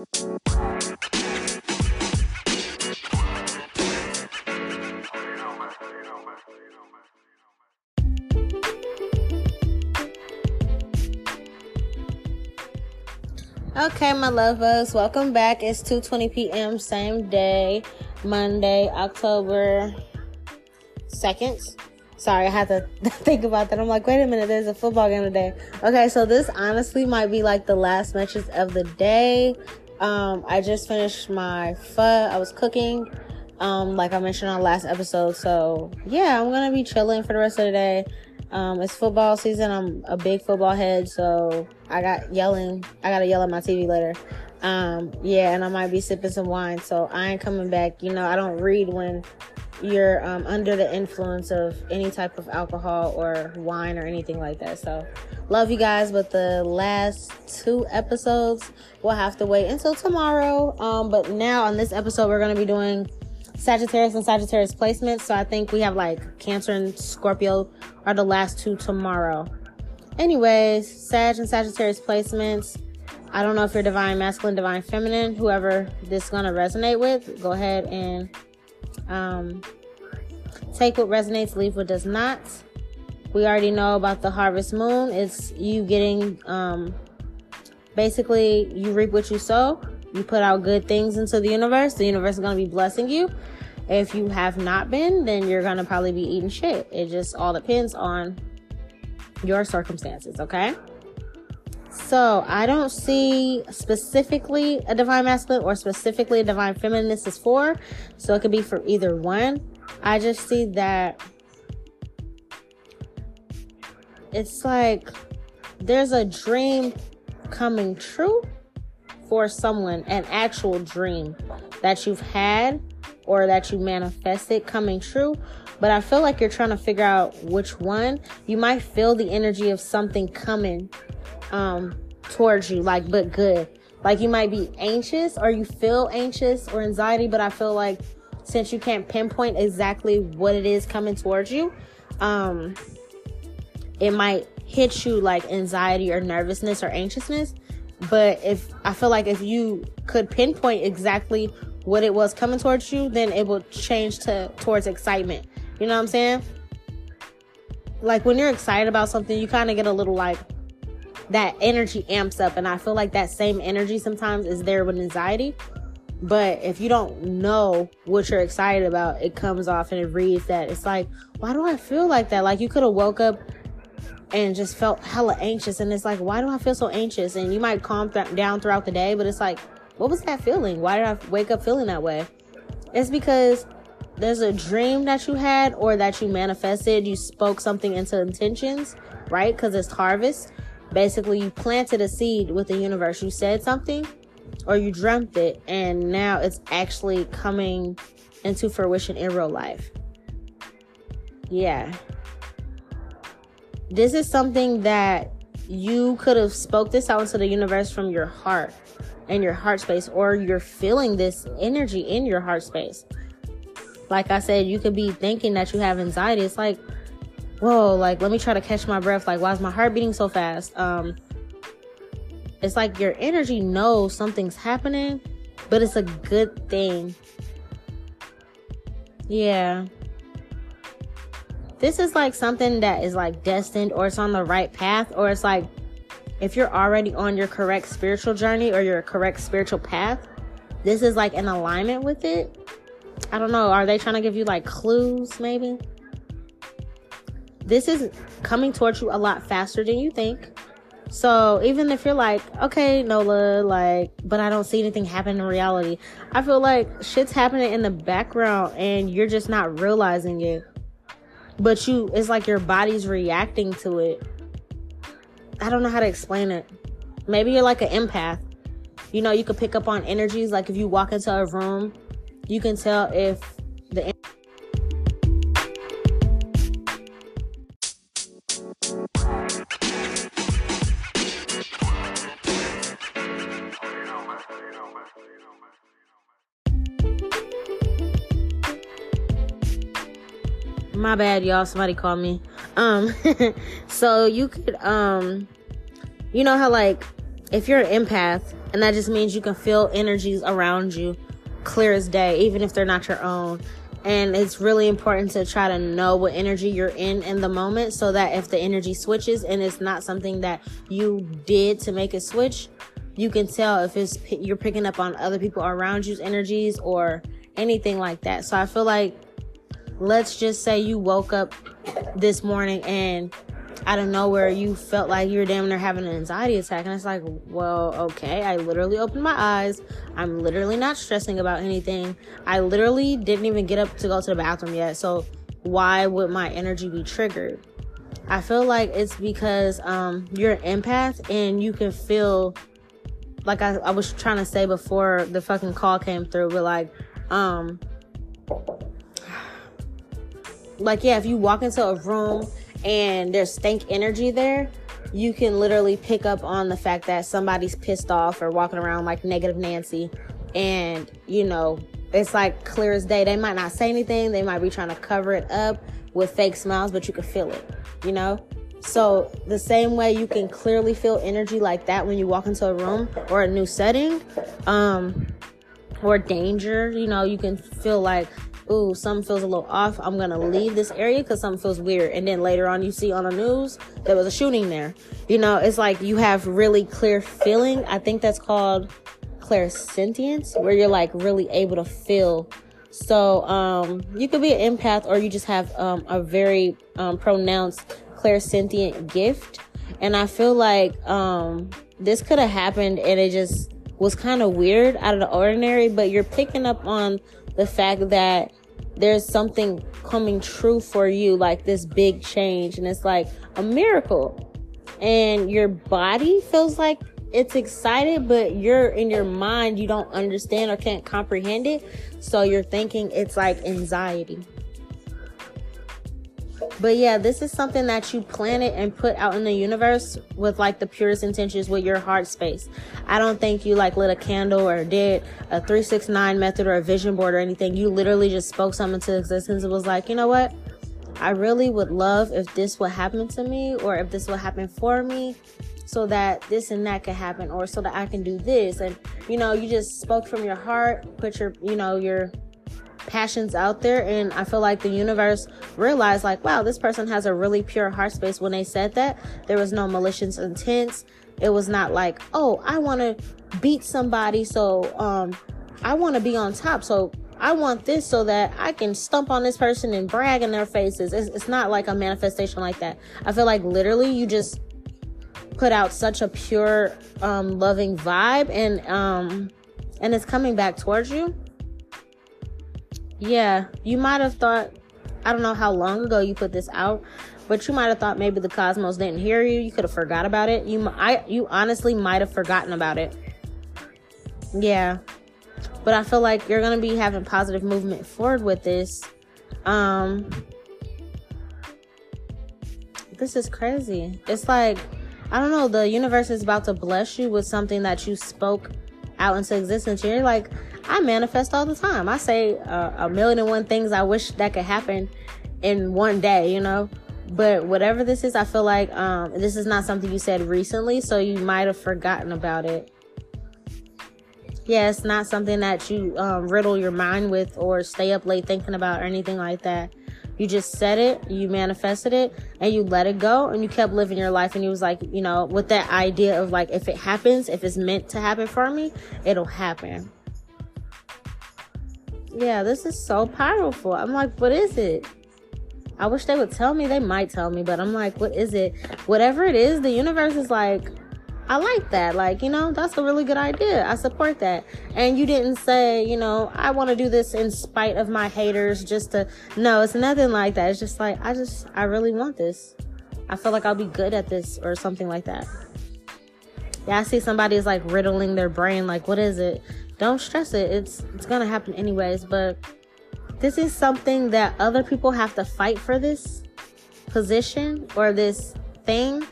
Okay, my lovers, welcome back. It's 2:20 p.m. same day, Monday, October 2nd. Sorry, I had to think about that. I'm like, wait a minute, there's a football game today. Okay, so this honestly might be like the last message of the day. I just finished my pho. I was cooking, like I mentioned on last episode. So, yeah, I'm going to be chilling for the rest of the day. It's football season. I'm a big football head, so I got to yell at my TV later. Yeah, and I might be sipping some wine, so I ain't coming back. You know, I don't read when you're under the influence of any type of alcohol or wine or anything like that. So love you guys, but the last two episodes will have to wait until tomorrow. But now on this episode, we're going to be doing Sagittarius and Sagittarius placements. So I think we have like Cancer and Scorpio are the last two tomorrow. Anyways, Sag and Sagittarius placements. I don't know if you're divine masculine, divine feminine, whoever this is going to resonate with, go ahead and take what resonates, leave what does not. We already know about the Harvest Moon. It's you getting, basically you reap what you sow. You put out good things into the universe. The universe is going to be blessing you. If you have not been, then you're going to probably be eating shit. It just all depends on your circumstances, okay? So I don't see specifically a divine masculine or specifically a divine feminine. This is for, so it could be for either one. I just see that it's like there's a dream coming true for someone, an actual dream that you've had or that you manifested coming true. But I feel like you're trying to figure out which one. You might feel the energy of something coming towards you, like, but good. Like, you might be anxious, or you feel anxious or anxiety, but I feel like since you can't pinpoint exactly what it is coming towards you, it might hit you like anxiety or nervousness or anxiousness. But I feel like if you could pinpoint exactly what it was coming towards you, then it will change towards excitement. You know what I'm saying? Like, when you're excited about something, you kind of get a little like that energy amps up, and I feel like that same energy sometimes is there with anxiety. But if you don't know what you're excited about, it comes off and it reads that. It's like, why do I feel like that? Like, you could have woke up and just felt hella anxious, and it's like, why do I feel so anxious? And you might calm down throughout the day, but it's like, what was that feeling? Why did I wake up feeling that way? It's because there's a dream that you had or that you manifested. You spoke something into intentions, right? Because it's harvest. Basically, you planted a seed with the universe. You said something or you dreamt it, and now it's actually coming into fruition in real life. Yeah. This is something that you could have spoke this out into the universe from your heart and your heart space, or you're feeling this energy in your heart space. Like I said, you could be thinking that you have anxiety. It's like, whoa, like, let me try to catch my breath. Like, why is my heart beating so fast? It's like your energy knows something's happening, but it's a good thing. Yeah. This is like something that is like destined, or it's on the right path, or it's like if you're already on your correct spiritual journey or your correct spiritual path, this is like in alignment with it. I don't know. Are they trying to give you like clues maybe? This is coming towards you a lot faster than you think. So even if you're like, okay, Nola, like, but I don't see anything happen in reality. I feel like shit's happening in the background and you're just not realizing it. But it's like your body's reacting to it. I don't know how to explain it. Maybe you're like an empath. You know, you could pick up on energies. Like if you walk into a room, you can tell if the my bad, y'all. Somebody called me. So you could, you know how like if you're an empath, And that just means you can feel energies around you clear as day, even if they're not your own. And it's really important to try to know what energy you're in the moment, so that if the energy switches and it's not something that you did to make it switch, you can tell if it's you're picking up on other people around you's energies or anything like that. So I feel like, let's just say you woke up this morning and out of nowhere you felt like you're damn near having an anxiety attack. And it's like, well, okay, I literally opened my eyes. I'm literally not stressing about anything. I literally didn't even get up to go to the bathroom yet. So why would my energy be triggered? I feel like it's because you're an empath and you can feel, like I was trying to say before the fucking call came through, but like, if you walk into a room and there's stank energy there, you can literally pick up on the fact that somebody's pissed off or walking around like negative Nancy. And, you know, it's like clear as day. They might not say anything. They might be trying to cover it up with fake smiles, but you can feel it, you know? So the same way you can clearly feel energy like that when you walk into a room or a new setting, or danger, you know, you can feel like, ooh, something feels a little off. I'm going to leave this area because something feels weird. And then later on, you see on the news, there was a shooting there. You know, it's like you have really clear feeling. I think that's called clairsentience, where you're like really able to feel. So you could be an empath, or you just have a very pronounced clairsentient gift. And I feel like this could have happened and it just was kind of weird, out of the ordinary, but you're picking up on the fact that there's something coming true for you, like this big change, and it's like a miracle. And your body feels like it's excited, but you're in your mind, you don't understand or can't comprehend it, so you're thinking it's like anxiety. But yeah, this is something that you planted and put out in the universe with like the purest intentions, with your heart space. I don't think you like lit a candle or did a 369 method or a vision board or anything. You literally just spoke something to existence. It was like, you know what? I really would love if this would happen to me, or if this would happen for me, so that this and that could happen, or so that I can do this. And, you know, you just spoke from your heart, put your, you know, your passions out there, and I feel like the universe realized, like, wow, this person has a really pure heart space. When they said that, there was no malicious intents. It was not like, oh, I want to beat somebody, so I want to be on top, so I want this so that I can stump on this person and brag in their faces. It's not like a manifestation like that. I feel like literally you just put out such a pure loving vibe, and it's coming back towards you. Yeah, you might have thought, I don't know how long ago you put this out, but you might have thought maybe the cosmos didn't hear you. You could have forgot about it. You honestly might have forgotten about it. Yeah, but I feel like you're going to be having positive movement forward with this. This is crazy. It's like, I don't know, the universe is about to bless you with something that you spoke out into existence. You're like, I manifest all the time. I say a million and one things I wish that could happen in one day, you know. But whatever this is, I feel like this is not something you said recently, so you might have forgotten about it. Yeah, it's not something that you riddle your mind with or stay up late thinking about or anything like that. You just said it, you manifested it, and you let it go, and you kept living your life. And you was like, you know, with that idea of like, if it happens, if it's meant to happen for me, it'll happen. Yeah, this is so powerful. I'm like, what is it? I wish they would tell me. They might tell me, but I'm like, what is it? Whatever it is, the universe is like, I like that. Like, you know, that's a really good idea. I support that. And you didn't say, you know, I want to do this in spite of my haters just to... No, it's nothing like that. It's just like, I really want this. I feel like I'll be good at this or something like that. Yeah, I see somebody's like riddling their brain. Like, what is it? Don't stress it. It's going to happen anyways. But this is something that other people have to fight for, this position or this thing.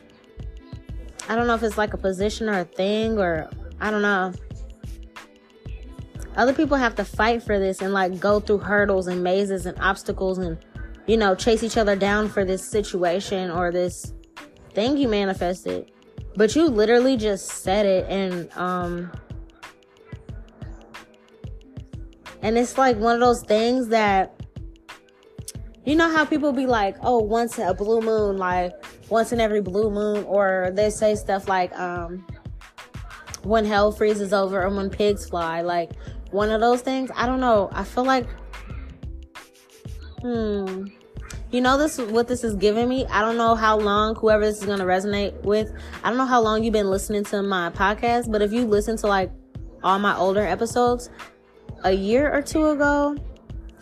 I don't know if it's like a position or a thing, or I don't know. Other people have to fight for this and like go through hurdles and mazes and obstacles and, you know, chase each other down for this situation or this thing you manifested. But you literally just said it, and And it's like one of those things that, you know how people be like, oh, once a blue moon, like once in every blue moon, or they say stuff like when hell freezes over and when pigs fly, like one of those things. I don't know. I feel like, you know, this what this is giving me. I don't know how long whoever this is going to resonate with. I don't know how long you've been listening to my podcast, but if you listen to like all my older episodes, a year or two ago,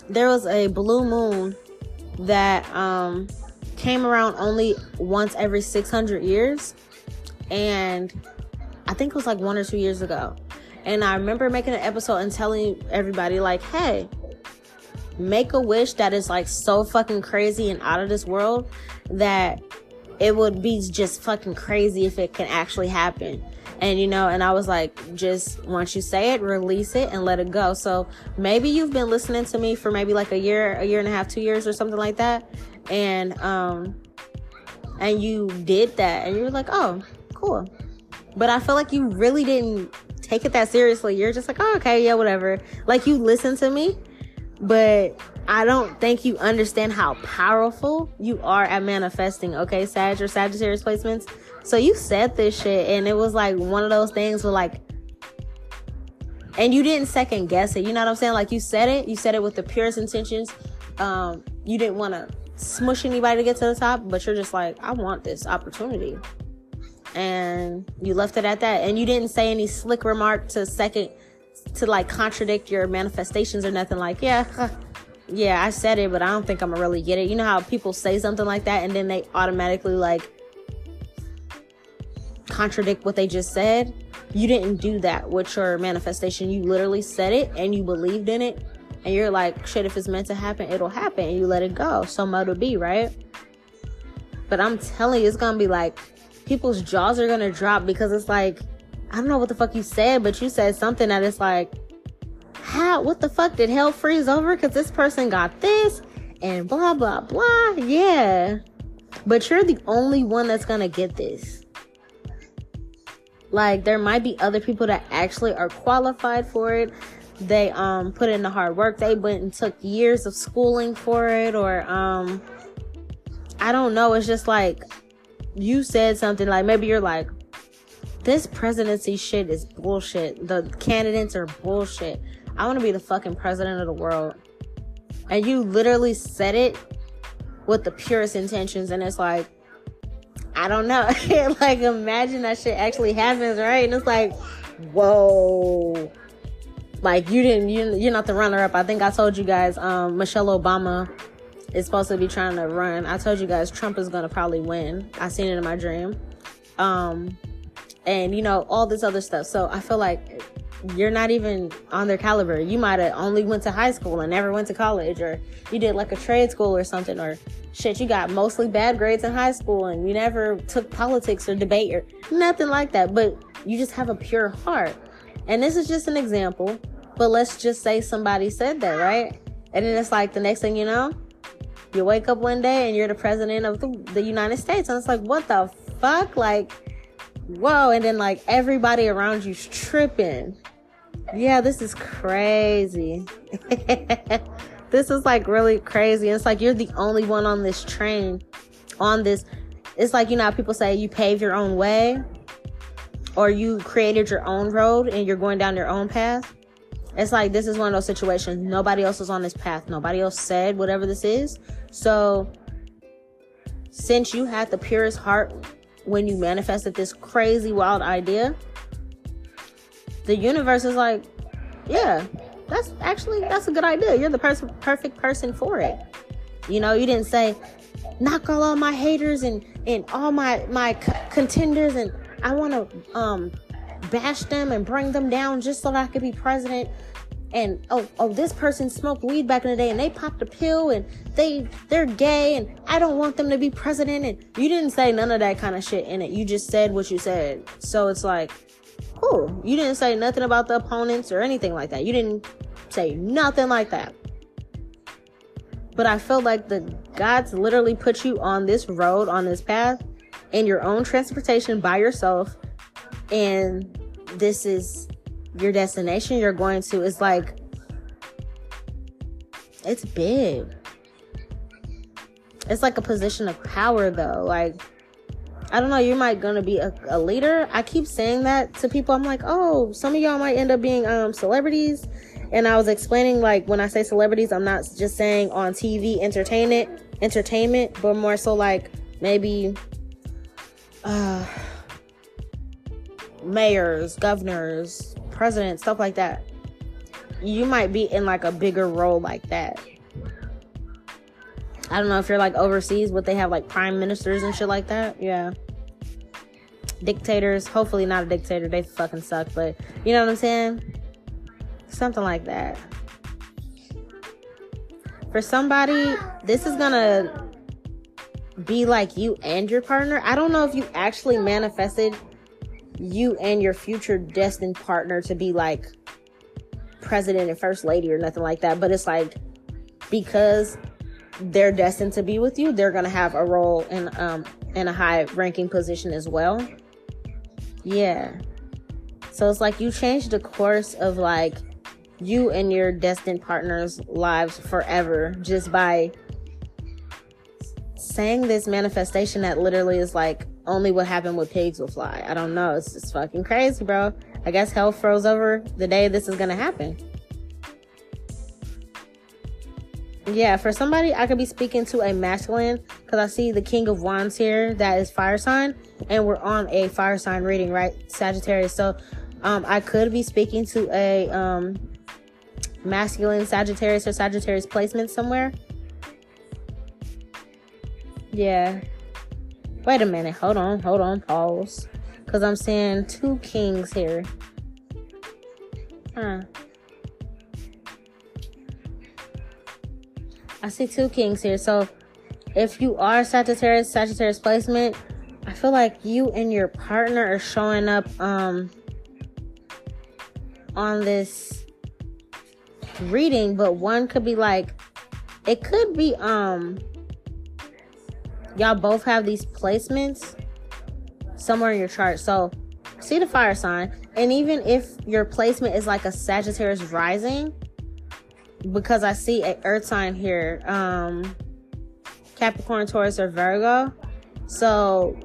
there was a blue moon that came around only once every 600 years. And I think it was like 1 or 2 years ago. And I remember making an episode and telling everybody like, hey, make a wish that is like so fucking crazy and out of this world that it would be just fucking crazy if it can actually happen. And, you know, and I was like, just once you say it, release it and let it go. So maybe you've been listening to me for maybe like a year and a half, 2 years or something like that. And you did that and you were like, oh, cool. But I feel like you really didn't take it that seriously. You're just like, oh, okay, yeah, whatever. Like you listened to me, but I don't think you understand how powerful you are at manifesting. Okay, Sag or Sagittarius placements. So you said this shit and it was like one of those things where like, and you didn't second guess it. You know what I'm saying? Like you said it with the purest intentions. You didn't want to smush anybody to get to the top, but you're just like, I want this opportunity. And you left it at that. And you didn't say any slick remark to second, to like contradict your manifestations or nothing like, yeah, I said it, but I don't think I'm gonna really get it. You know how people say something like that and then they automatically like, contradict what they just said. You didn't do that with your manifestation. You literally said it and you believed in it and you're like, shit, if it's meant to happen, it'll happen, and you let it go. So much will be, right? But I'm telling you, it's gonna be like people's jaws are gonna drop, because it's like, I don't know what the fuck you said, but you said something that it's like, how, what the fuck, did hell freeze over because this person got this and blah blah blah. Yeah, but you're the only one that's gonna get this. Like, there might be other people that actually are qualified for it. They put in the hard work. They went and took years of schooling for it, or I don't know. It's just like you said something. Like maybe you're like, this presidency shit is bullshit. The candidates are bullshit. I want to be the fucking president of the world. And you literally said it with the purest intentions, and it's like, I don't know. Like, imagine that shit actually happens, right? And it's like, whoa. Like, you didn't, you're not the runner-up. I think I told you guys, Michelle Obama is supposed to be trying to run. I told you guys Trump is going to probably win. I seen it in my dream. And, you know, all this other stuff. So I feel like you're not even on their caliber. You might have only went to high school and never went to college, or you did like a trade school or something, or shit, you got mostly bad grades in high school and you never took politics or debate or nothing like that, but you just have a pure heart. And this is just an example, but let's just say somebody said that, right? And then it's like the next thing you know, you wake up one day and you're the president of the United States. And it's like, what the fuck? Like, whoa. And then like everybody around you's tripping. Yeah, this is crazy. This is like really crazy. It's like you're the only one on this train, on this. It's like, you know how people say you pave your own way, or you created your own road and you're going down your own path. It's like, this is one of those situations. Nobody else is on this path. Nobody else said whatever this is. So since you had the purest heart when you manifested this crazy wild idea, the universe is like, yeah, that's a good idea. You're the perfect person for it. You know, you didn't say, knock all my haters and all my contenders, and I want to bash them and bring them down just so that I could be president. And oh, this person smoked weed back in the day and they popped a pill and they're gay and I don't want them to be president. And you didn't say none of that kind of shit in it. You just said what you said. So it's like, cool. You didn't say nothing about the opponents or anything like that. You didn't say nothing like that. But I feel like the gods literally put you on this road, on this path, in your own transportation by yourself. And this is your destination you're going to. It's like It's big. It's like a position of power, though. Like, I don't know, you might gonna be a leader. I keep saying that to people. I'm like, oh, some of y'all might end up being celebrities. And I was explaining, like, when I say celebrities, I'm not just saying on TV entertainment, but more so like maybe mayors, governors, presidents, stuff like that. You might be in like a bigger role like that. I don't know if you're like overseas, but they have like prime ministers and shit like that. Yeah. Dictators. Hopefully not a dictator. They fucking suck. But you know what I'm saying? Something like that. For somebody, this is gonna be like you and your partner. I don't know if you actually manifested you and your future destined partner to be like president and first lady or nothing like that. But it's like, because they're destined to be with you, they're gonna have a role in a high ranking position as well. Yeah. So it's like you change the course of like you and your destined partner's lives forever just by saying this manifestation that literally is like only what happened with pigs will fly. I don't know. It's just fucking crazy, bro. I guess hell froze over the day this is gonna happen. Yeah, for somebody, I could be speaking to a masculine because I see the King of Wands here. That is fire sign, and we're on a fire sign reading, right? Sagittarius. So I could be speaking to a masculine Sagittarius or Sagittarius placement somewhere. Yeah. Wait a minute. Hold on. Pause. Because I'm seeing two kings here. Huh. I see two kings here. So if you are Sagittarius placement, I feel like you and your partner are showing up on this reading, but one could be like, it could be y'all both have these placements somewhere in your chart. So see the fire sign, and even if your placement is like a Sagittarius rising, because I see an earth sign here, Capricorn, Taurus, or Virgo. So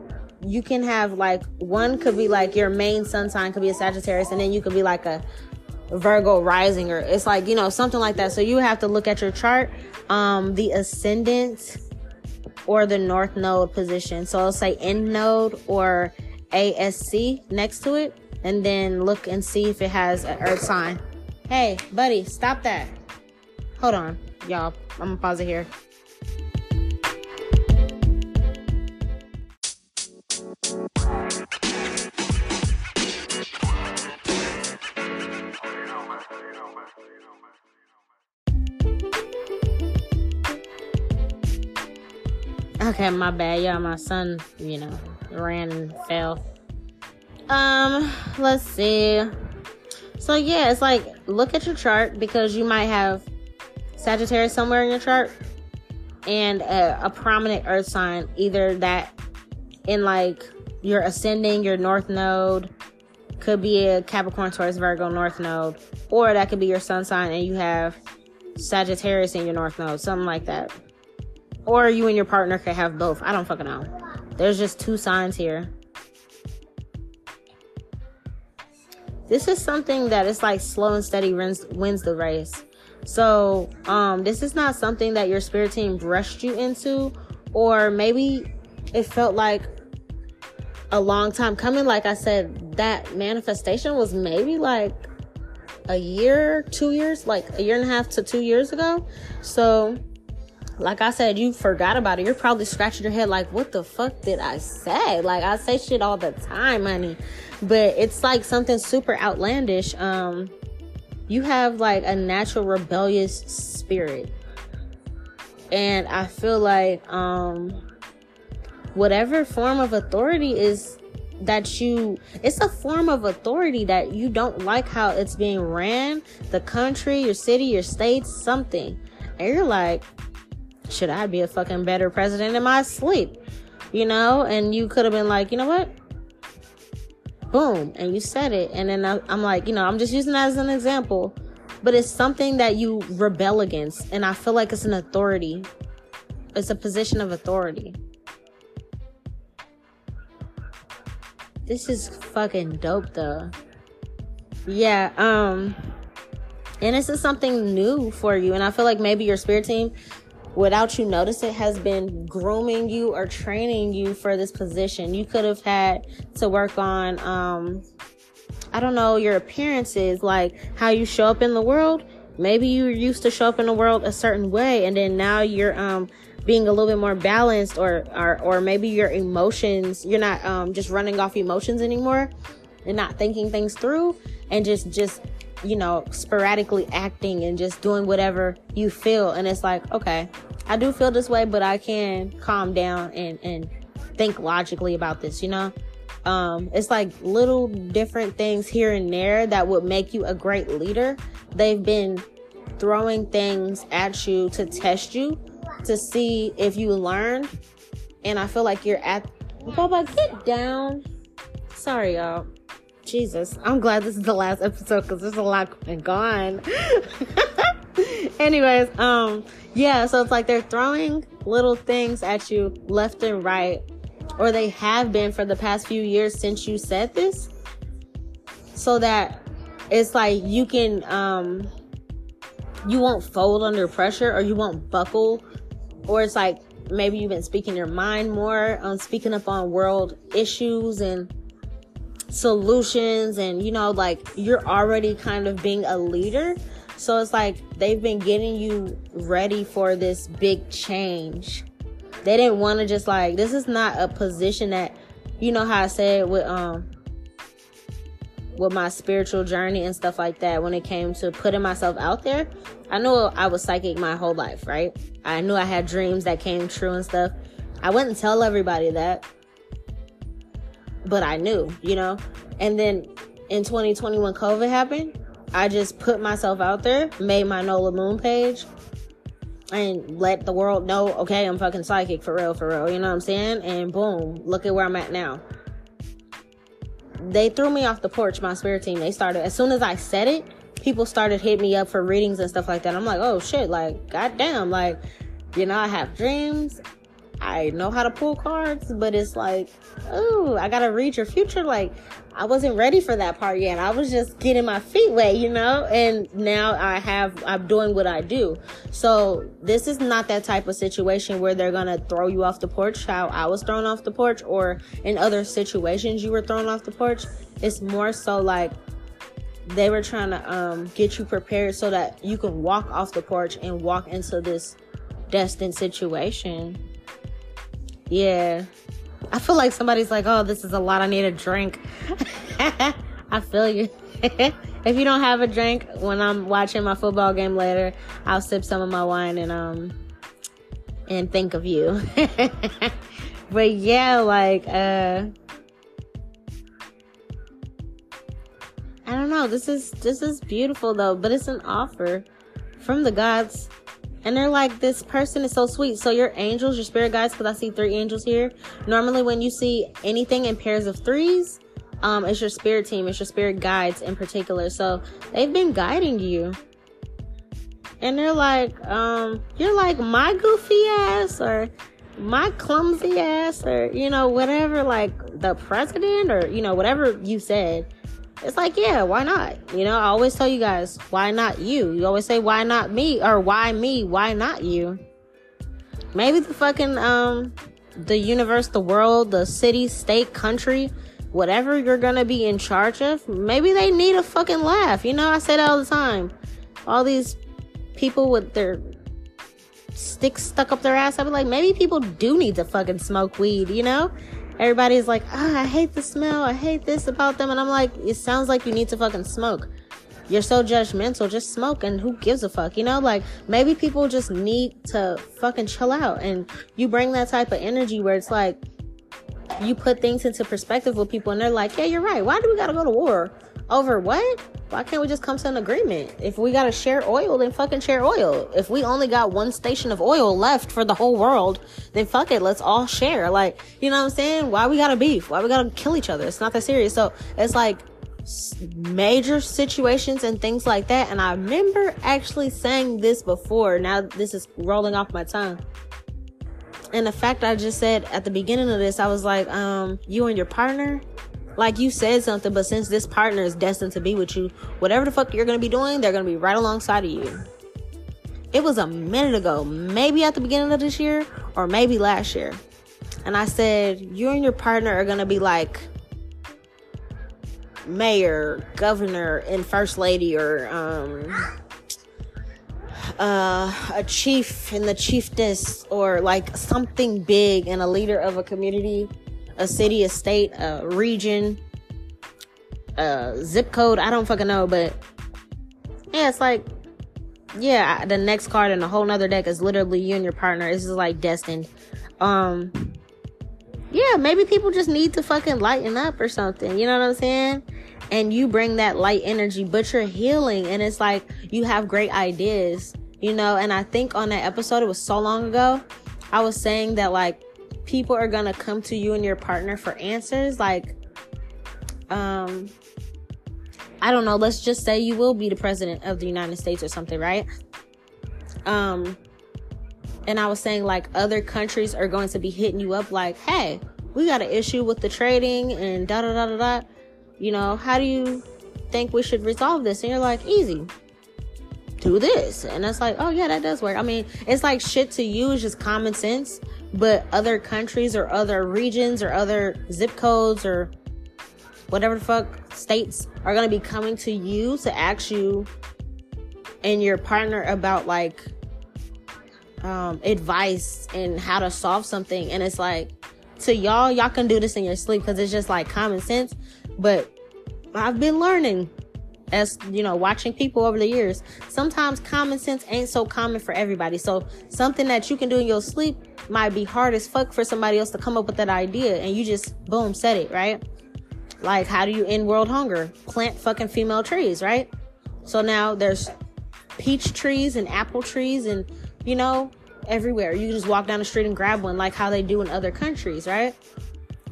you can have like, one could be like your main sun sign could be a Sagittarius, and then you could be like a Virgo rising, or it's like, you know, something like that. So you have to look at your chart, the ascendant or the north node position. So I'll say end node or ASC next to it, and then look and see if it has an earth sign. Hey, buddy, stop that. Hold on, y'all. I'm gonna pause it here. Okay, my bad, y'all. My son, ran and fell. Let's see. So yeah, it's like, look at your chart, because you might have Sagittarius somewhere in your chart and a prominent earth sign, either that in like your ascending, your north node, could be a Capricorn, Taurus, Virgo north node, or that could be your sun sign and you have Sagittarius in your north node, something like that. Or you and your partner could have both. I don't fucking know. There's just two signs here. This is something that it's like slow and steady wins the race. So, this is not something that your spirit team rushed you into, or maybe it felt like a long time coming. Like I said, that manifestation was maybe like a year, 2 years, like a year and a half to 2 years ago. So, like I said, you forgot about it. You're probably scratching your head like, what the fuck did I say? Like, I say shit all the time, honey. But it's like something super outlandish. You have like a natural rebellious spirit, and I feel like whatever form of authority is that you, it's a form of authority that you don't like how it's being ran, the country, your city, your state, something, and you're like, should I be a fucking better president in my sleep, and you could have been like, you know what, boom, and you said it. And then I'm like, I'm just using that as an example. but it's something that you rebel against. And I feel like it's an authority. It's a position of authority. This is fucking dope, though. Yeah, and this is something new for you. And I feel like maybe your spirit team, without you notice it, has been grooming you or training you for this position. You could have had to work on, I don't know, your appearances, like how you show up in the world. Maybe you used to show up in the world a certain way, and then now you're being a little bit more balanced, or maybe your emotions, you're not just running off emotions anymore and not thinking things through and just you know, sporadically acting and just doing whatever you feel. And it's like, okay, I do feel this way, but I can calm down and think logically about this, you know? It's like little different things here and there that would make you a great leader. They've been throwing things at you to test you, to see if you learn. And I feel like you're at... Bubba, get down. Sorry, y'all. Jesus, I'm glad this is the last episode because there's a lot gone. Anyways, yeah, so it's like they're throwing little things at you left and right, or they have been for the past few years since you said this, so that it's like you can, you won't fold under pressure, or you won't buckle, or it's like maybe you've been speaking your mind more on speaking up on world issues and solutions, and you know, like you're already kind of being a leader. So it's like they've been getting you ready for this big change. They didn't want to just like, this is not a position that, you know how I said with my spiritual journey and stuff like that, when it came to putting myself out there, I knew I was psychic my whole life, right? I knew I had dreams that came true and stuff. I wouldn't tell everybody that, but I knew, you know. And then in 2020, when COVID happened, I just put myself out there, made my Nola Moon page, and let the world know, okay, I'm fucking psychic for real, you know what I'm saying? And boom, look at where I'm at now. They threw me off the porch, my spirit team. They started, as soon as I said it, people started hitting me up for readings and stuff like that. I'm like, oh shit, like, goddamn, like, you know, I have dreams. I know how to pull cards, but it's like, ooh, I gotta read your future. Like, I wasn't ready for that part yet. I was just getting my feet wet, you know? And now I'm doing what I do. So this is not that type of situation where they're gonna throw you off the porch, how I was thrown off the porch, or in other situations you were thrown off the porch. It's more so like they were trying to get you prepared so that you can walk off the porch and walk into this destined situation. Yeah, I feel like somebody's like, oh, this is a lot. I need a drink. I feel you. If you don't have a drink, when I'm watching my football game later, I'll sip some of my wine and think of you. But yeah, like, I don't know. This is beautiful, though, but it's an offer from the gods. And they're like, this person is so sweet. So your angels, your spirit guides, because I see three angels here. Normally when you see anything in pairs of threes, it's your spirit team. It's your spirit guides in particular. So they've been guiding you. And they're like, you're like my goofy ass, or my clumsy ass, or, you know, whatever, like the president, or, you know, whatever you said. It's like, yeah, why not? You know, I always tell you guys, why not you? You always say, why not me? Or why me? Why not you? Maybe the fucking, the universe, the world, the city, state, country, whatever you're gonna be in charge of, maybe they need a fucking laugh. You know, I say that all the time. All these people with their sticks stuck up their ass, I be like, maybe people do need to fucking smoke weed, you know? Everybody's like, oh, I hate the smell. I hate this about them. And I'm like, it sounds like you need to fucking smoke. You're so judgmental. Just smoke, and who gives a fuck? You know, like maybe people just need to fucking chill out. And you bring that type of energy where it's like you put things into perspective with people, and they're like, yeah, you're right. Why do we got to go to war? Over what? Why can't we just come to an agreement? If we got to share oil, then fucking share oil. If we only got one station of oil left for the whole world, then fuck it. Let's all share. Like, you know what I'm saying? Why we got to beef? Why we got to kill each other? It's not that serious. So it's like major situations and things like that. And I remember actually saying this before. Now this is rolling off my tongue. And the fact I just said at the beginning of this, I was like, you and your partner, like you said something, but since this partner is destined to be with you, whatever the fuck you're going to be doing, they're going to be right alongside of you. It was a minute ago, maybe at the beginning of this year or maybe last year. And I said, you and your partner are going to be like mayor, governor, and first lady, or a chief and the chiefess, or like something big and a leader of a community, a city, a state, a region, a zip code. I don't fucking know, but yeah, it's like, yeah, the next card in a whole nother deck is literally you and your partner. This is like destined. Yeah, maybe people just need to fucking lighten up or something. You know what I'm saying? And you bring that light energy, but you're healing. And it's like, you have great ideas, you know? And I think on that episode, it was so long ago, I was saying that, like, people are going to come to you and your partner for answers. Like, I don't know. Let's just say you will be the president of the United States or something, right? And I was saying, like, other countries are going to be hitting you up like, hey, we got an issue with the trading and da-da-da-da-da. You know, how do you think we should resolve this? And you're like, easy. Do this. And it's like, oh, yeah, that does work. I mean, it's like shit to you is just common sense. But other countries or other regions or other zip codes or whatever the fuck states are going to be coming to you to ask you and your partner about, like, advice and how to solve something. And it's like, to y'all can do this in your sleep because it's just like common sense. But I've been learning, as you know, watching people over the years, sometimes common sense ain't so common for everybody. So something that you can do in your sleep might be hard as fuck for somebody else to come up with that idea, and you just boom said it, right? Like, how do you end world hunger? Plant fucking female trees, right? So now there's peach trees and apple trees and, you know, everywhere. You can just walk down the street and grab one, like how they do in other countries, right?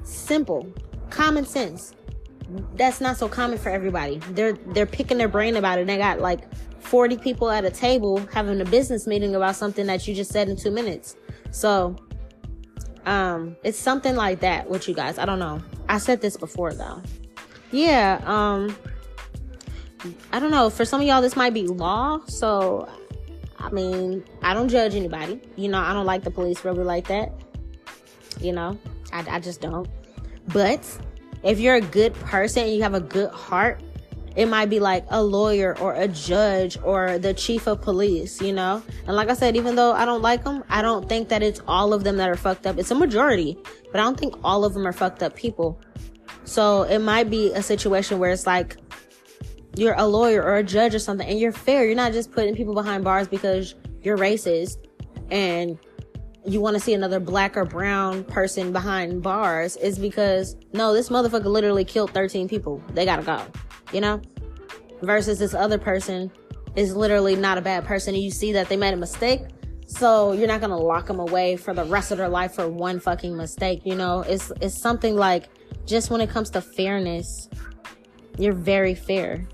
Simple. Common sense. That's not so common for everybody. They're picking their brain about it. They got like 40 people at a table having a business meeting about something that you just said in 2 minutes. So, it's something like that with you guys. I don't know. I said this before though. Yeah, I don't know. For some of y'all, this might be law, so... I mean, I don't judge anybody. You know, I don't like the police really like that. You know, I just don't. But if you're a good person and you have a good heart, it might be like a lawyer or a judge or the chief of police, you know. And like I said, even though I don't like them, I don't think that it's all of them that are fucked up. It's a majority, but I don't think all of them are fucked up people. So it might be a situation where it's like, you're a lawyer or a judge or something, and you're fair. You're not just putting people behind bars because you're racist and you want to see another black or brown person behind bars. It's because, no, this motherfucker literally killed 13 people. They gotta go, you know? Versus this other person is literally not a bad person, and you see that they made a mistake, so you're not gonna lock them away for the rest of their life for one fucking mistake, you know? It's something like, just when it comes to fairness, you're very fair.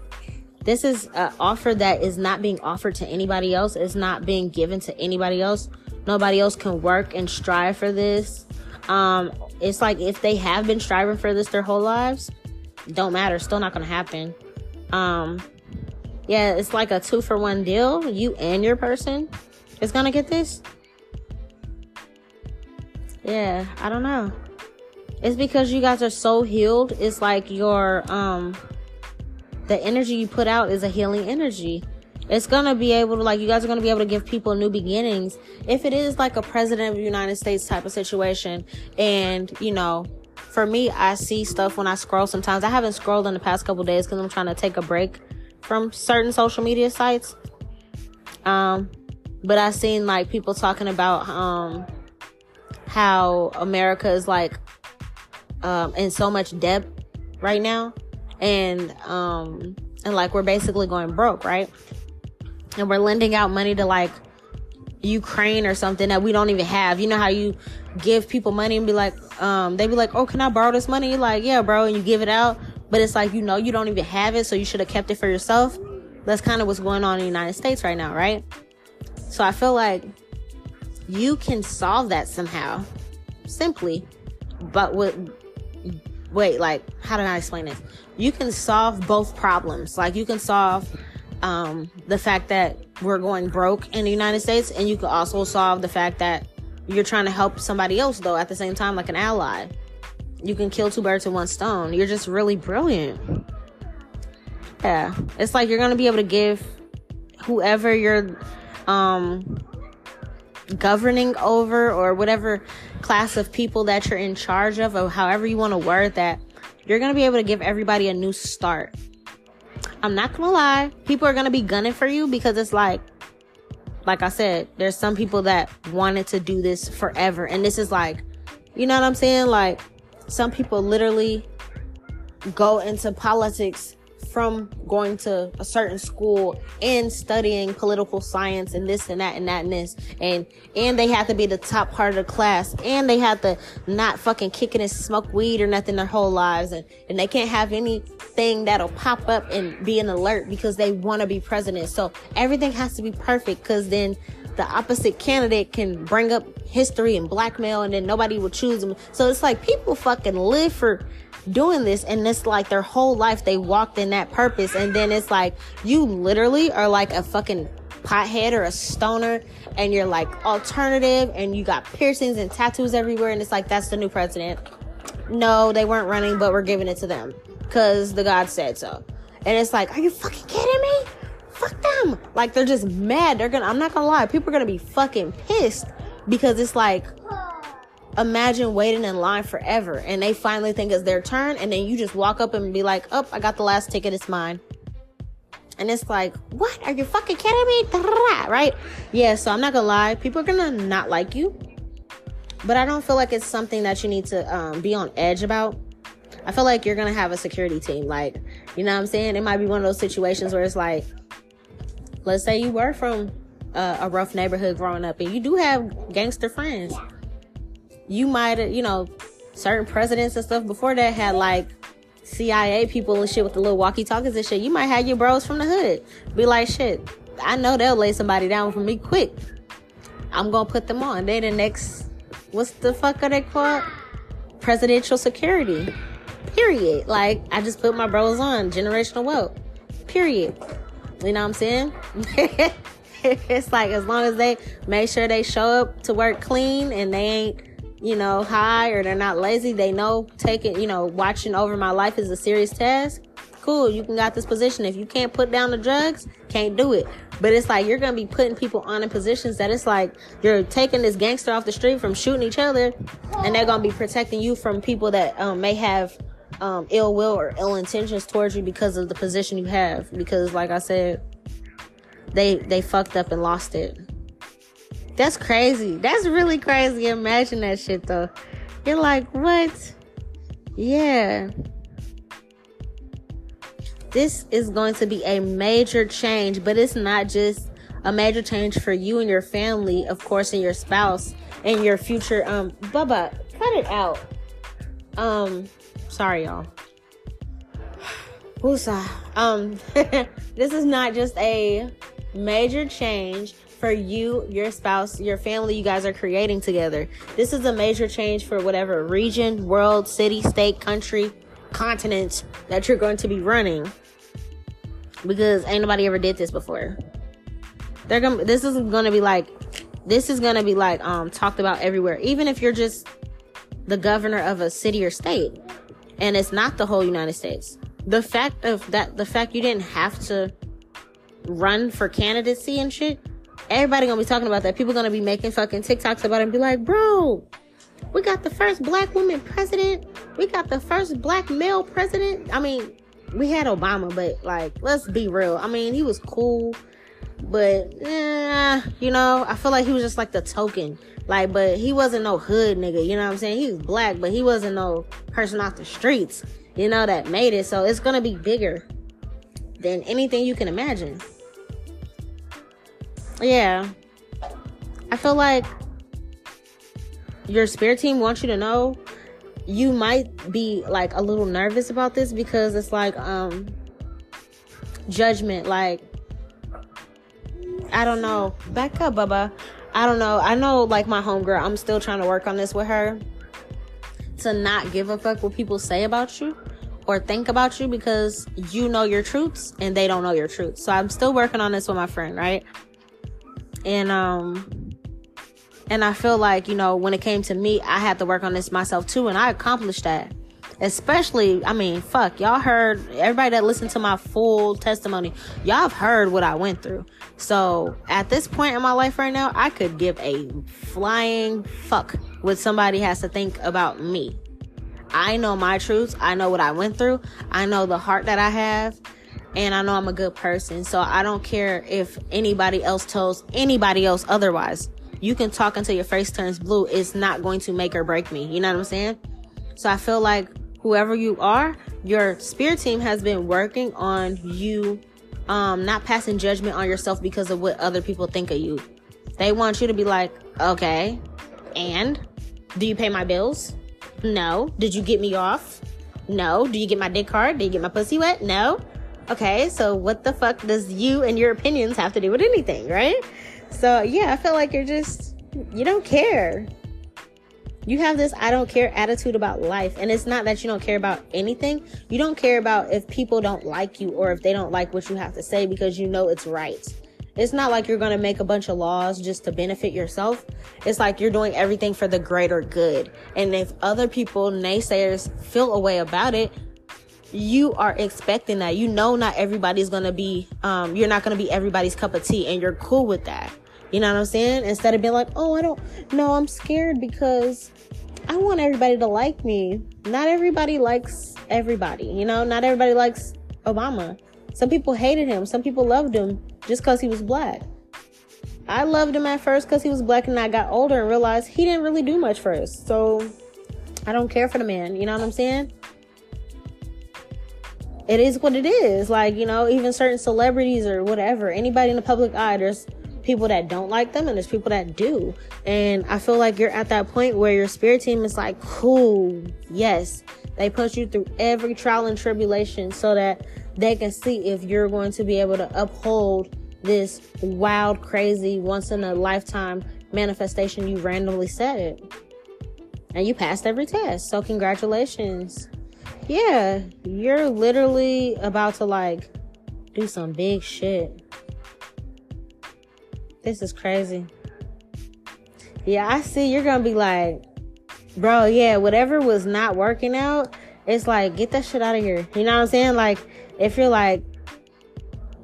This is an offer that is not being offered to anybody else. It's not being given to anybody else. Nobody else can work and strive for this. It's like if they have been striving for this their whole lives, don't matter. Still not going to happen. Yeah, it's like a 2-for-1 deal. You and your person is going to get this. Yeah, I don't know. It's because you guys are so healed. It's like your... The energy you put out is a healing energy. It's going to be able to, like, you guys are going to be able to give people new beginnings. If it is like a president of the United States type of situation. And, you know, for me, I see stuff when I scroll sometimes. I haven't scrolled in the past couple days because I'm trying to take a break from certain social media sites. But I've seen, like, people talking about how America is, like, in so much debt right now. And like, we're basically going broke, right? And we're lending out money to like Ukraine or something that we don't even have. You know how you give people money and be like, they be like, oh, can I borrow this money? You're like, yeah, bro. And you give it out. but it's like, you know, you don't even have it, so you should have kept it for yourself. That's kind of what's going on in the United States right now, right? So I feel like you can solve that somehow, simply. But how did I explain this? You can solve both problems. Like, you can solve the fact that we're going broke in the United States, and you can also solve the fact that you're trying to help somebody else, though, at the same time, like an ally. You can kill two birds with one stone. You're just really brilliant. Yeah. It's like you're going to be able to give whoever you're governing over, or whatever class of people that you're in charge of, or however you want to word that, you're going to be able to give everybody a new start. I'm not going to lie. People are going to be gunning for you, because it's like I said, there's some people that wanted to do this forever. And this is like, you know what I'm saying? Like, some people literally go into politics from going to a certain school and studying political science and this and that and that and this. And they have to be the top part of the class. And they have to not fucking kick it and smoke weed or nothing their whole lives. And they can't have anything that'll pop up and be an alert, because they want to be president. So everything has to be perfect, because then the opposite candidate can bring up history and blackmail, and then nobody will choose them. So it's like people fucking live for doing this, and it's like their whole life they walked in that purpose. And then it's like you literally are like a fucking pothead or a stoner, and you're like alternative, and you got piercings and tattoos everywhere, and it's like, that's the new president. No, they weren't running, but we're giving it to them because the God said so. And it's like, are you fucking kidding me? Fuck them. Like, they're just mad. I'm not gonna lie, people are gonna be fucking pissed, because it's like, imagine waiting in line forever, and they finally think it's their turn, and then you just walk up and be like, oh, I got the last ticket, it's mine. And it's like, what? Are you fucking kidding me? Right? Yeah, so I'm not gonna lie, people are gonna not like you, but I don't feel like it's something that you need to be on edge about. I feel like you're gonna have a security team, like, you know what I'm saying? It might be one of those situations where it's like, let's say you were from a rough neighborhood growing up, and you do have gangster friends. You might, you know, certain presidents and stuff before that had like CIA people and shit with the little walkie-talkies and shit. You might have your bros from the hood. Be like, shit, I know they'll lay somebody down for me quick. I'm going to put them on. They the next, what's the fuck are they called? Presidential security. Period. Like, I just put my bros on. Generational wealth. Period. You know what I'm saying? It's like, as long as they make sure they show up to work clean, and they ain't, you know, high, or they're not lazy, they know taking, you know, watching over my life is a serious task. Cool, you can got this position. If you can't put down the drugs, can't do it. But it's like, you're going to be putting people on in positions that it's like, you're taking this gangster off the street from shooting each other, and they're going to be protecting you from people that may have ill will or ill intentions towards you because of the position you have. Because, like I said, they fucked up and lost it. That's crazy. That's really crazy. Imagine that shit, though. You're like, what? Yeah. This is going to be a major change, but it's not just a major change for you and your family, of course, and your spouse and your future. Bubba, cut it out. Sorry, y'all. Woosah. This is not just a major change for you, your spouse, your family you guys are creating together. This is a major change for whatever region, world, city, state, country, continent that you're going to be running. Because ain't nobody ever did this before. This is gonna be like talked about everywhere. Even if you're just the governor of a city or state, and it's not the whole United States. The fact you didn't have to run for candidacy and shit, everybody gonna be talking about that. People gonna be making fucking TikToks about it and be like, bro, we got the first black woman president. We got the first black male president. I mean, we had Obama, but like, let's be real. I mean, he was cool, but you know, I feel like he was just like the token. Like, but he wasn't no hood nigga, you know what I'm saying? He was black, but he wasn't no person off the streets, you know, that made it. So it's going to be bigger than anything you can imagine. Yeah. I feel like your spirit team wants you to know you might be like a little nervous about this because it's like judgment. Like, I don't know. Back up, Bubba. I don't know. I know, like, my homegirl, I'm still trying to work on this with her to not give a fuck what people say about you or think about you, because you know your truths and they don't know your truths. So I'm still working on this with my friend, right? And I feel like, you know, when it came to me, I had to work on this myself too, and I accomplished that. Especially, I mean, fuck, y'all heard, everybody that listened to my full testimony, y'all have heard what I went through. So at this point in my life right now, I could give a flying fuck what somebody has to think about me. I know my truths. I know what I went through. I know the heart that I have, and I know I'm a good person. So I don't care if anybody else tells anybody else otherwise. You can talk until your face turns blue. It's not going to make or break me. You know what I'm saying? So I feel like whoever you are, your spirit team has been working on you, not passing judgment on yourself because of what other people think of you. They want you to be like, okay, and do you pay my bills? No. Did you get me off? No. Do you get my dick hard? Did you get my pussy wet? No. Okay, so what the fuck does you and your opinions have to do with anything, right? So yeah, I feel like you're just, you don't care. You have this I don't care attitude about life. And it's not that you don't care about anything. You don't care about if people don't like you or if they don't like what you have to say, because you know it's right. It's not like you're going to make a bunch of laws just to benefit yourself. It's like you're doing everything for the greater good. And if other people, naysayers, feel a way about it, you are expecting that. You know not everybody's going to be, you're not going to be everybody's cup of tea, and you're cool with that. You know what I'm saying? Instead of being like, oh, I don't know, I'm scared because I want everybody to like me. Not everybody likes everybody, you know? Not everybody likes Obama. Some people hated him. Some people loved him just because he was black. I loved him at first because he was black, and I got older and realized he didn't really do much for us. So I don't care for the man. You know what I'm saying? It is what it is. Like, you know, even certain celebrities or whatever, anybody in the public eye, there's people that don't like them and there's people that do. And I feel like you're at that point where your spirit team is like, cool, yes, they push you through every trial and tribulation so that they can see if you're going to be able to uphold this wild, crazy, once in a lifetime manifestation you randomly said. And you passed every test, so congratulations. Yeah, you're literally about to like do some big shit. This is crazy. Yeah, I see. You're going to be like, bro, yeah, whatever was not working out, it's like, get that shit out of here. You know what I'm saying? Like, if you're like,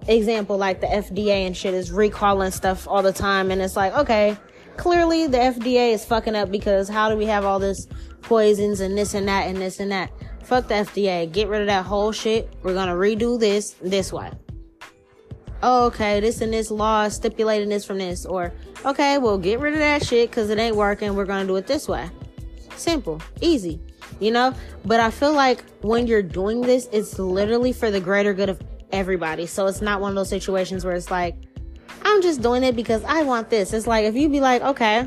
example, like the FDA and shit is recalling stuff all the time. And it's like, okay, clearly the FDA is fucking up, because how do we have all this poisons and this and that and this and that? Fuck the FDA. Get rid of that whole shit. We're going to redo this way. Oh, okay, this and this law is stipulating this from this. Or, okay, well, get rid of that shit because it ain't working. We're going to do it this way. Simple. Easy. You know? But I feel like when you're doing this, it's literally for the greater good of everybody. So it's not one of those situations where it's like, I'm just doing it because I want this. It's like, if you be like, okay,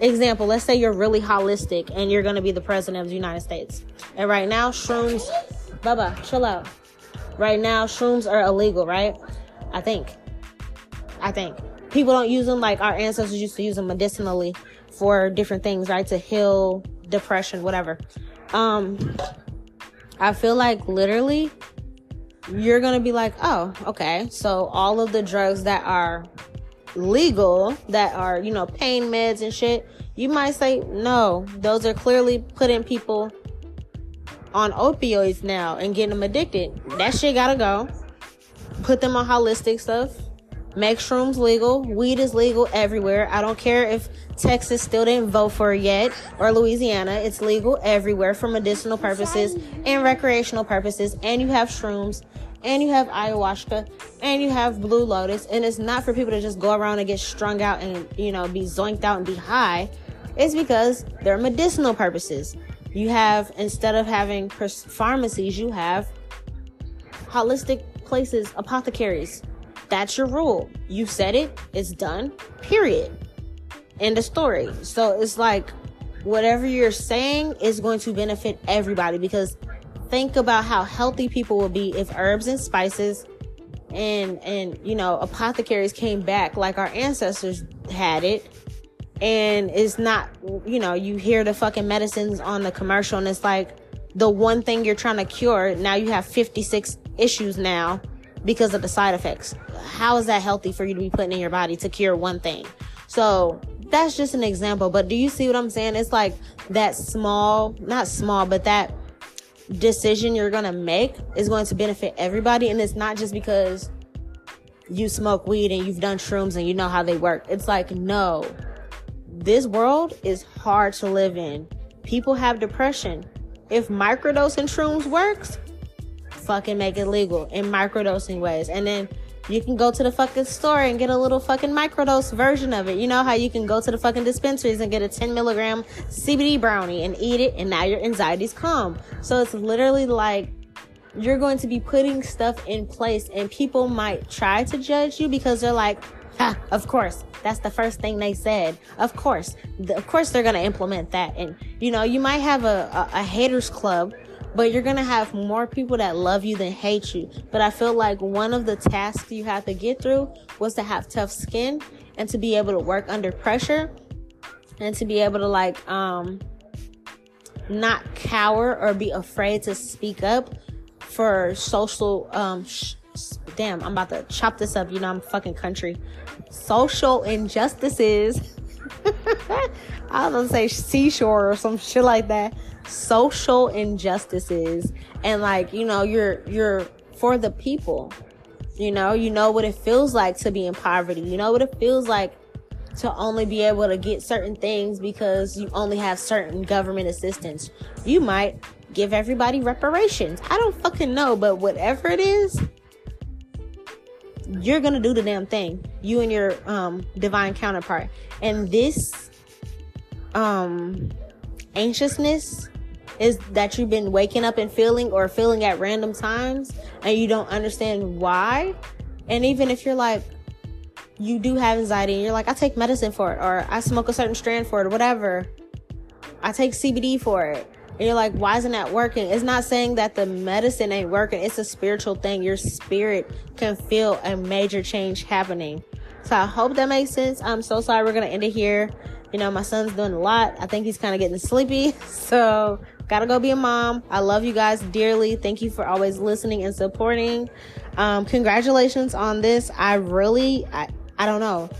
example, let's say you're really holistic and you're going to be the president of the United States. And right now, shrooms, Bubba, chill out. Right now, shrooms are illegal, right? I think people don't use them like our ancestors used to use them medicinally for different things, right? To heal depression, whatever. I feel like literally you're going to be like, oh, okay. So all of the drugs that are legal, that are, you know, pain meds and shit, you might say, no, those are clearly putting people on opioids now and getting them addicted. That shit got to go. Put them on holistic stuff. Make shrooms legal. Weed is legal everywhere. I don't care if Texas still didn't vote for it yet, or Louisiana. It's legal everywhere for medicinal purposes and recreational purposes. And you have shrooms, and you have ayahuasca, and you have blue lotus. And it's not for people to just go around and get strung out and, you know, be zoinked out and be high. It's because they're medicinal purposes. You have, instead of having pharmacies, you have holistic places, apothecaries. That's your rule. You said it, it's done, period, end of story. So it's like, whatever you're saying is going to benefit everybody, because think about how healthy people will be if herbs and spices and you know, apothecaries came back like our ancestors had it. And it's not, you know, you hear the fucking medicines on the commercial and it's like the one thing you're trying to cure, now you have 56 issues now because of the side effects. How is that healthy for you to be putting in your body to cure one thing? So that's just an example. But do you see what I'm saying? It's like that small, not small, but that decision you're going to make is going to benefit everybody. And it's not just because you smoke weed and you've done shrooms and you know how they work. It's like, no. This world is hard to live in. People have depression. If microdosing shrooms works, fucking make it legal in microdosing ways. And then you can go to the fucking store and get a little fucking microdose version of it. You know how you can go to the fucking dispensaries and get a 10 milligram CBD brownie and eat it, and now your anxiety's calm. So it's literally like you're going to be putting stuff in place, and people might try to judge you because they're like, ha, of course. That's the first thing they said. Of course they're going to implement that. And, you know, you might have a haters club, but you're going to have more people that love you than hate you. But I feel like one of the tasks you have to get through was to have tough skin and to be able to work under pressure and to be able to, like, not cower or be afraid to speak up for social, damn, I'm about to chop this up. You know, I'm fucking country. Social injustices. I was gonna say seashore or some shit like that. Social injustices. And like, you know, you're for the people. You know what it feels like to be in poverty. You know what it feels like to only be able to get certain things because you only have certain government assistance. You might give everybody reparations. I don't fucking know, but whatever it is, you're going to do the damn thing, you and your divine counterpart. And this anxiousness is that you've been waking up and feeling at random times, and you don't understand why. And even if you're like, you do have anxiety and you're like, I take medicine for it, or I smoke a certain strand for it, or whatever, I take CBD for it. And you're like, why isn't that working? It's not saying that the medicine ain't working. It's a spiritual thing. Your spirit can feel a major change happening. So I hope that makes sense. I'm so sorry. We're going to end it here. You know, my son's doing a lot. I think he's kind of getting sleepy. So got to go be a mom. I love you guys dearly. Thank you for always listening and supporting. Congratulations on this. I don't know.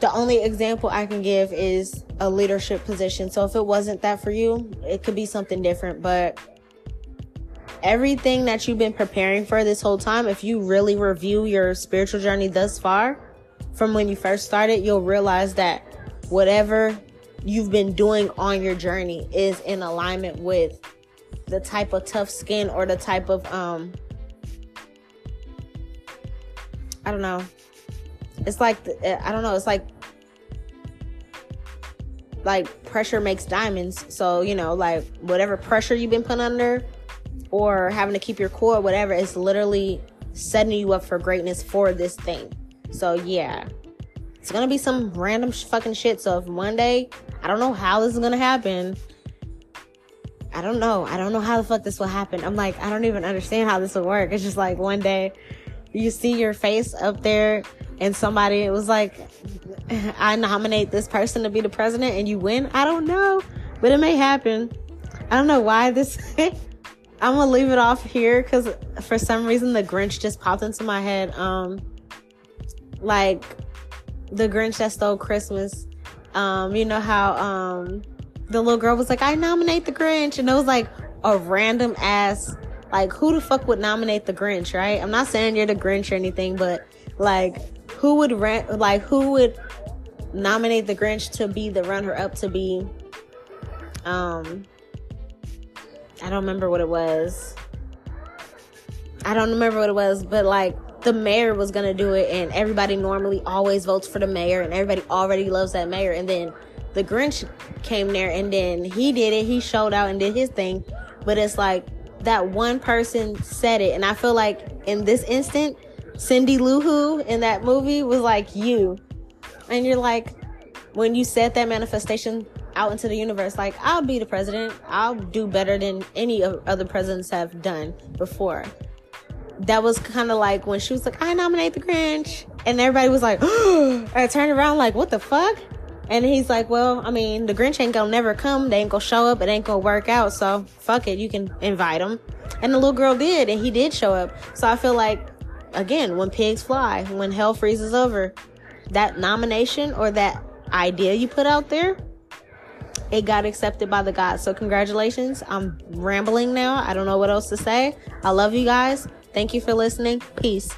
The only example I can give is a leadership position. So if it wasn't that for you, it could be something different. But everything that you've been preparing for this whole time, if you really review your spiritual journey thus far, from when you first started, you'll realize that whatever you've been doing on your journey is in alignment with the type of tough skin or the type of, I don't know. It's like, I don't know, it's like pressure makes diamonds. So, you know, like whatever pressure you've been put under or having to keep your cool or whatever, it's literally setting you up for greatness for this thing. So, yeah, it's going to be some random fucking shit. So if one day, I don't know how this is going to happen. I don't know how the fuck this will happen. I'm like, I don't even understand how this will work. It's just like one day you see your face up there and somebody, it was like, I nominate this person to be the president and you win. I don't know, but it may happen. I don't know why this, I'm going to leave it off here because for some reason the Grinch just popped into my head. Like the Grinch that stole Christmas. You know how the little girl was like, I nominate the Grinch. And it was like a random ass, like who the fuck would nominate the Grinch, right? I'm not saying you're the Grinch or anything, but like, who would nominate the Grinch to be the runner-up to be, I don't remember what it was, but like the mayor was going to do it, and everybody normally always votes for the mayor and everybody already loves that mayor. And then the Grinch came there and then he did it. He showed out and did his thing, but it's like that one person said it. And I feel like in this instant, Cindy Lou Who in that movie was like you. And you're like, when you said that manifestation out into the universe, like, I'll be the president. I'll do better than any other presidents have done before. That was kind of like when she was like, I nominate the Grinch. And everybody was like, oh, I turned around like, what the fuck? And he's like, well, I mean, the Grinch ain't gonna never come. They ain't gonna show up. It ain't gonna work out. So fuck it. You can invite him. And the little girl did. And he did show up. So I feel like, again, when pigs fly, when hell freezes over, that nomination or that idea you put out there, it got accepted by the gods. So congratulations. I'm rambling now. I don't know what else to say. I love you guys. Thank you for listening. Peace.